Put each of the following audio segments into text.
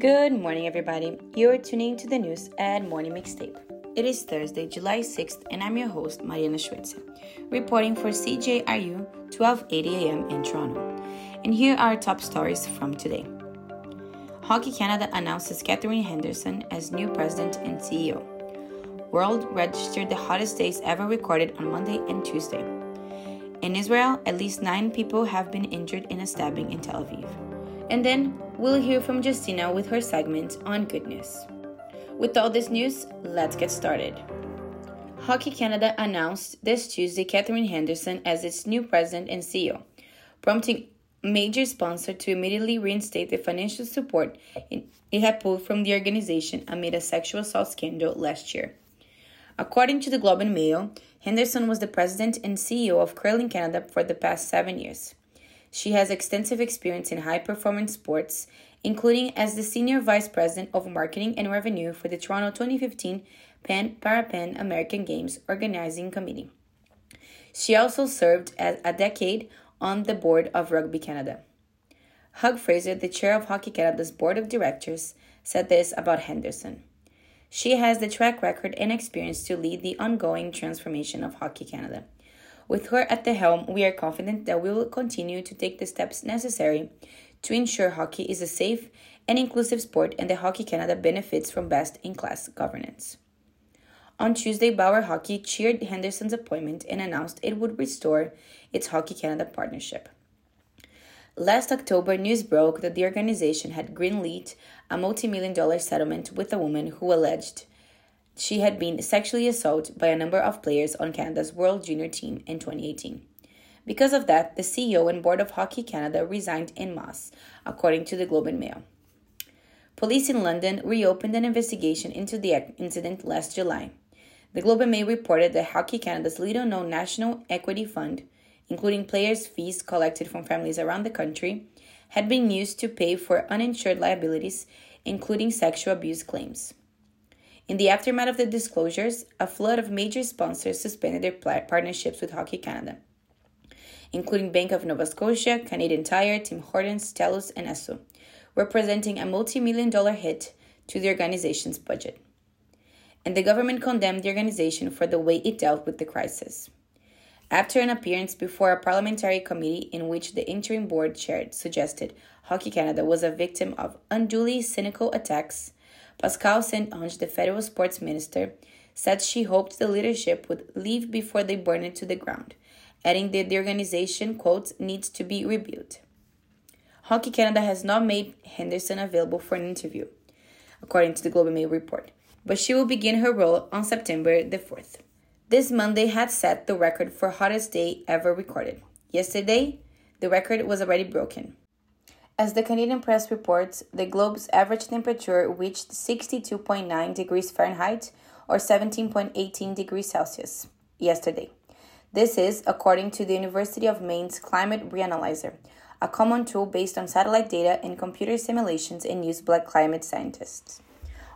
Good morning, everybody. You're tuning to the news at Morning Mixtape. It is Thursday, July 6th, and I'm your host, Mariana Schuetze, reporting for CJRU, 1280 a.m. in Toronto. And here are top stories from today. Hockey Canada announces Katherine Henderson as new president and CEO. World registered the hottest days ever recorded on Monday and Tuesday. In Israel, at least 9 people have been injured in a stabbing in Tel Aviv. And then we'll hear from Justina with her segment on Good News. With all this news, let's get started. Hockey Canada announced this Tuesday Katherine Henderson as its new president and CEO, prompting major sponsor to immediately reinstate the financial support it had pulled from the organization amid a sexual assault scandal last year. According to the Globe and Mail, Henderson was the president and CEO of Curling Canada for the past 7 years. She has extensive experience in high-performance sports, including as the Senior Vice President of Marketing and Revenue for the Toronto 2015 Pan Parapan American Games Organizing Committee. She also served as a decade on the board of Rugby Canada. Hugh Fraser, the chair of Hockey Canada's board of directors, said this about Henderson. She has the track record and experience to lead the ongoing transformation of Hockey Canada. With her at the helm, we are confident that we will continue to take the steps necessary to ensure hockey is a safe and inclusive sport and that Hockey Canada benefits from best-in-class governance. On Tuesday, Bauer Hockey cheered Henderson's appointment and announced it would restore its Hockey Canada partnership. Last October, news broke that the organization had greenlit a multi-million-dollar settlement with a woman who alleged she had been sexually assaulted by a number of players on Canada's World Junior team in 2018. Because of that, the CEO and board of Hockey Canada resigned en masse, according to the Globe and Mail. Police in London reopened an investigation into the incident last July. The Globe and Mail reported that Hockey Canada's little-known National Equity Fund, including players' fees collected from families around the country, had been used to pay for uninsured liabilities, including sexual abuse claims. In the aftermath of the disclosures, a flood of major sponsors suspended their partnerships with Hockey Canada, including Bank of Nova Scotia, Canadian Tire, Tim Hortons, TELUS, and Esso, representing a multi-million-dollar hit to the organization's budget. And the government condemned the organization for the way it dealt with the crisis. After an appearance before a parliamentary committee in which the interim board chair suggested Hockey Canada was a victim of unduly cynical attacks, Pascal Saint-Ange, the federal sports minister, said she hoped the leadership would leave before they burn it to the ground, adding that the organization, quote, needs to be rebuilt. Hockey Canada has not made Henderson available for an interview, according to the Globe and Mail report, but she will begin her role on September the 4th. This Monday had set the record for hottest day ever recorded. Yesterday, the record was already broken. As the Canadian press reports, the globe's average temperature reached 62.9 degrees Fahrenheit or 17.18 degrees Celsius yesterday. This is according to the University of Maine's Climate Reanalyzer, a common tool based on satellite data and computer simulations and used by climate scientists.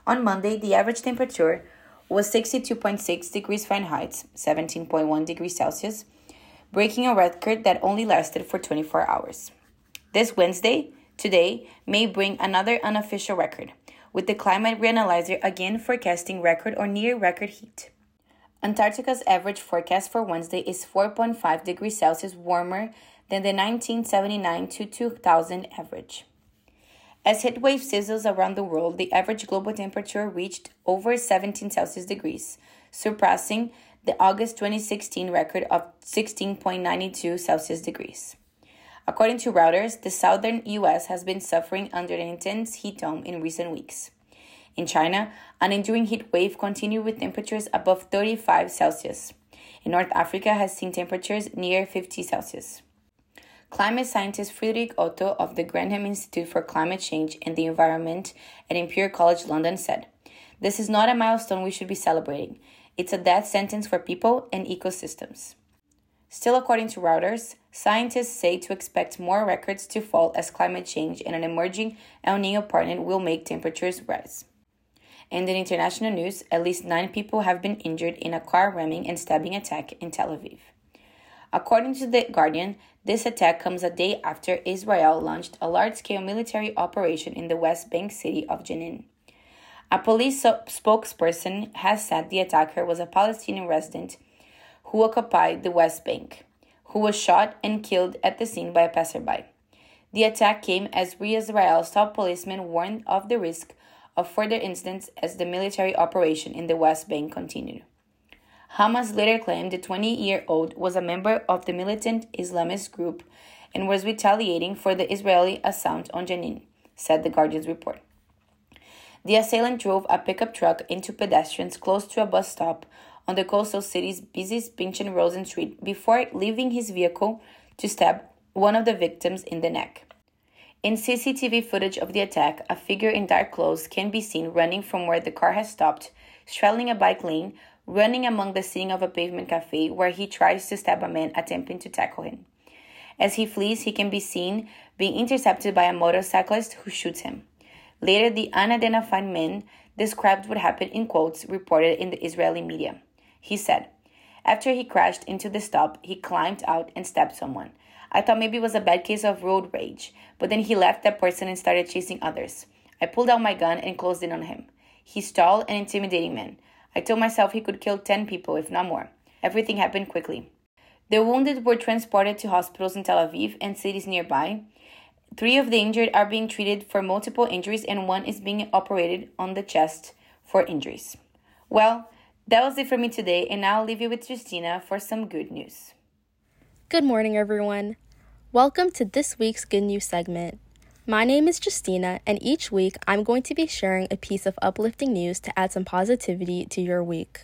On Monday, the average temperature was 62.6 degrees Fahrenheit, 17.1 degrees Celsius, breaking a record that only lasted for 24 hours. This Wednesday, today, may bring another unofficial record, with the Climate Reanalyzer again forecasting record or near-record heat. Antarctica's average forecast for Wednesday is 4.5 degrees Celsius warmer than the 1979 to 2000 average. As heatwave sizzles around the world, the average global temperature reached over 17 Celsius degrees, surpassing the August 2016 record of 16.92 Celsius degrees. According to Reuters, the southern U.S. has been suffering under an intense heat dome in recent weeks. In China, an enduring heat wave continued with temperatures above 35 Celsius, and North Africa has seen temperatures near 50 Celsius. Climate scientist Friedrich Otto of the Grantham Institute for Climate Change and the Environment at Imperial College London said, "This is not a milestone we should be celebrating. It's a death sentence for people and ecosystems." Still, according to Reuters, scientists say to expect more records to fall as climate change and an emerging El Niño pattern will make temperatures rise. And in international news, at least 9 people have been injured in a car ramming and stabbing attack in Tel Aviv. According to The Guardian, this attack comes a day after Israel launched a large-scale military operation in the West Bank city of Jenin. A police spokesperson has said the attacker was a Palestinian resident who occupied the West Bank, who was shot and killed at the scene by a passerby. The attack came as Israel's top policeman warned of the risk of further incidents as the military operation in the West Bank continued. Hamas later claimed the 20-year-old was a member of the militant Islamist group and was retaliating for the Israeli assault on Jenin, said The Guardian's report. The assailant drove a pickup truck into pedestrians close to a bus stop on the coastal city's busiest Pinchon Rosen Street before leaving his vehicle to stab one of the victims in the neck. In CCTV footage of the attack, a figure in dark clothes can be seen running from where the car has stopped, straddling a bike lane, running among the seating of a pavement cafe where he tries to stab a man attempting to tackle him. As he flees, he can be seen being intercepted by a motorcyclist who shoots him. Later, the unidentified man described what happened in quotes reported in the Israeli media. He said, "After he crashed into the stop, he climbed out and stabbed someone. I thought maybe it was a bad case of road rage, but then he left that person and started chasing others. I pulled out my gun and closed in on him. He's tall and intimidating man. I told myself he could kill 10 people, if not more. Everything happened quickly." The wounded were transported to hospitals in Tel Aviv and cities nearby. 3 of the injured are being treated for multiple injuries and 1 is being operated on the chest for injuries. Well, that was it for me today, and now I'll leave you with Justina for some good news. Good morning, everyone. Welcome to this week's Good News segment. My name is Justina, and each week I'm going to be sharing a piece of uplifting news to add some positivity to your week.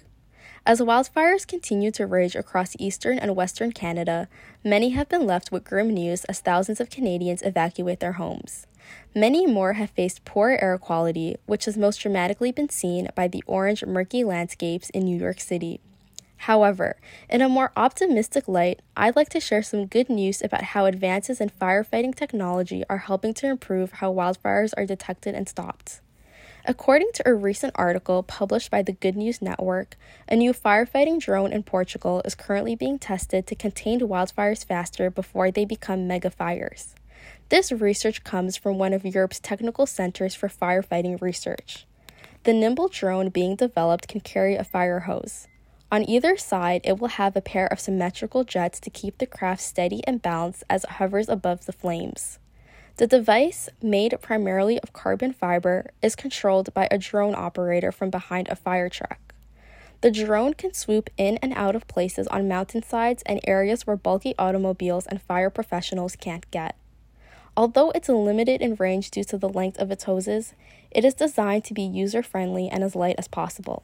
As wildfires continue to rage across eastern and western Canada, many have been left with grim news as thousands of Canadians evacuate their homes. Many more have faced poor air quality, which has most dramatically been seen by the orange, murky landscapes in New York City. However, in a more optimistic light, I'd like to share some good news about how advances in firefighting technology are helping to improve how wildfires are detected and stopped. According to a recent article published by the Good News Network, a new firefighting drone in Portugal is currently being tested to contain wildfires faster before they become megafires. This research comes from one of Europe's technical centers for firefighting research. The nimble drone being developed can carry a fire hose. On either side, it will have a pair of symmetrical jets to keep the craft steady and balanced as it hovers above the flames. The device, made primarily of carbon fiber, is controlled by a drone operator from behind a fire truck. The drone can swoop in and out of places on mountainsides and areas where bulky automobiles and fire professionals can't get. Although it's limited in range due to the length of its hoses, it is designed to be user-friendly and as light as possible.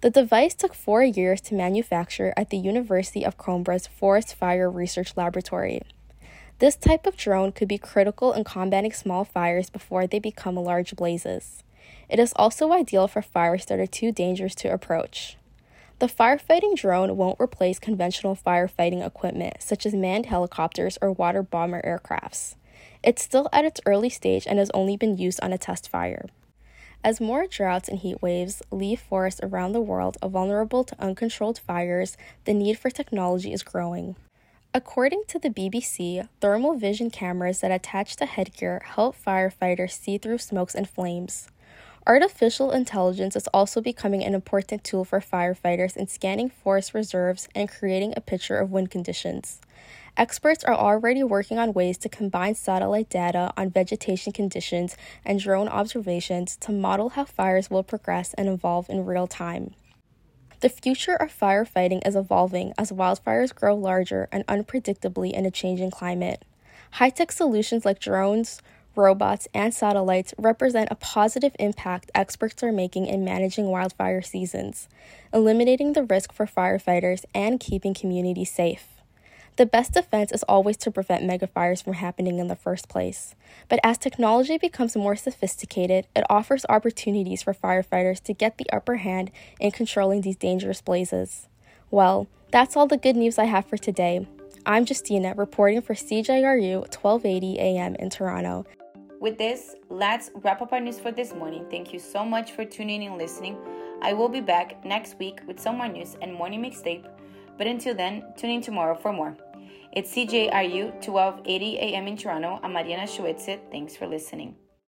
The device took 4 years to manufacture at the University of Combra's Forest Fire Research Laboratory. This type of drone could be critical in combating small fires before they become large blazes. It is also ideal for fires that are too dangerous to approach. The firefighting drone won't replace conventional firefighting equipment, such as manned helicopters or water bomber aircrafts. It's still at its early stage and has only been used on a test fire. As more droughts and heat waves leave forests around the world vulnerable to uncontrolled fires, the need for technology is growing. According to the BBC, thermal vision cameras that attach to headgear help firefighters see through smokes and flames. Artificial intelligence is also becoming an important tool for firefighters in scanning forest reserves and creating a picture of wind conditions. Experts are already working on ways to combine satellite data on vegetation conditions and drone observations to model how fires will progress and evolve in real time. The future of firefighting is evolving as wildfires grow larger and unpredictably in a changing climate. High-tech solutions like drones, robots, and satellites represent a positive impact experts are making in managing wildfire seasons, eliminating the risk for firefighters and keeping communities safe. The best defense is always to prevent megafires from happening in the first place. But as technology becomes more sophisticated, it offers opportunities for firefighters to get the upper hand in controlling these dangerous blazes. Well, that's all the good news I have for today. I'm Justina, reporting for CJRU 1280 AM in Toronto. With this, let's wrap up our news for this morning. Thank you so much for tuning in and listening. I will be back next week with some more news and morning mixtape. But until then, tune in tomorrow for more. It's CJRU 1280 AM in Toronto. I'm Mariana Schuetze. Thanks for listening.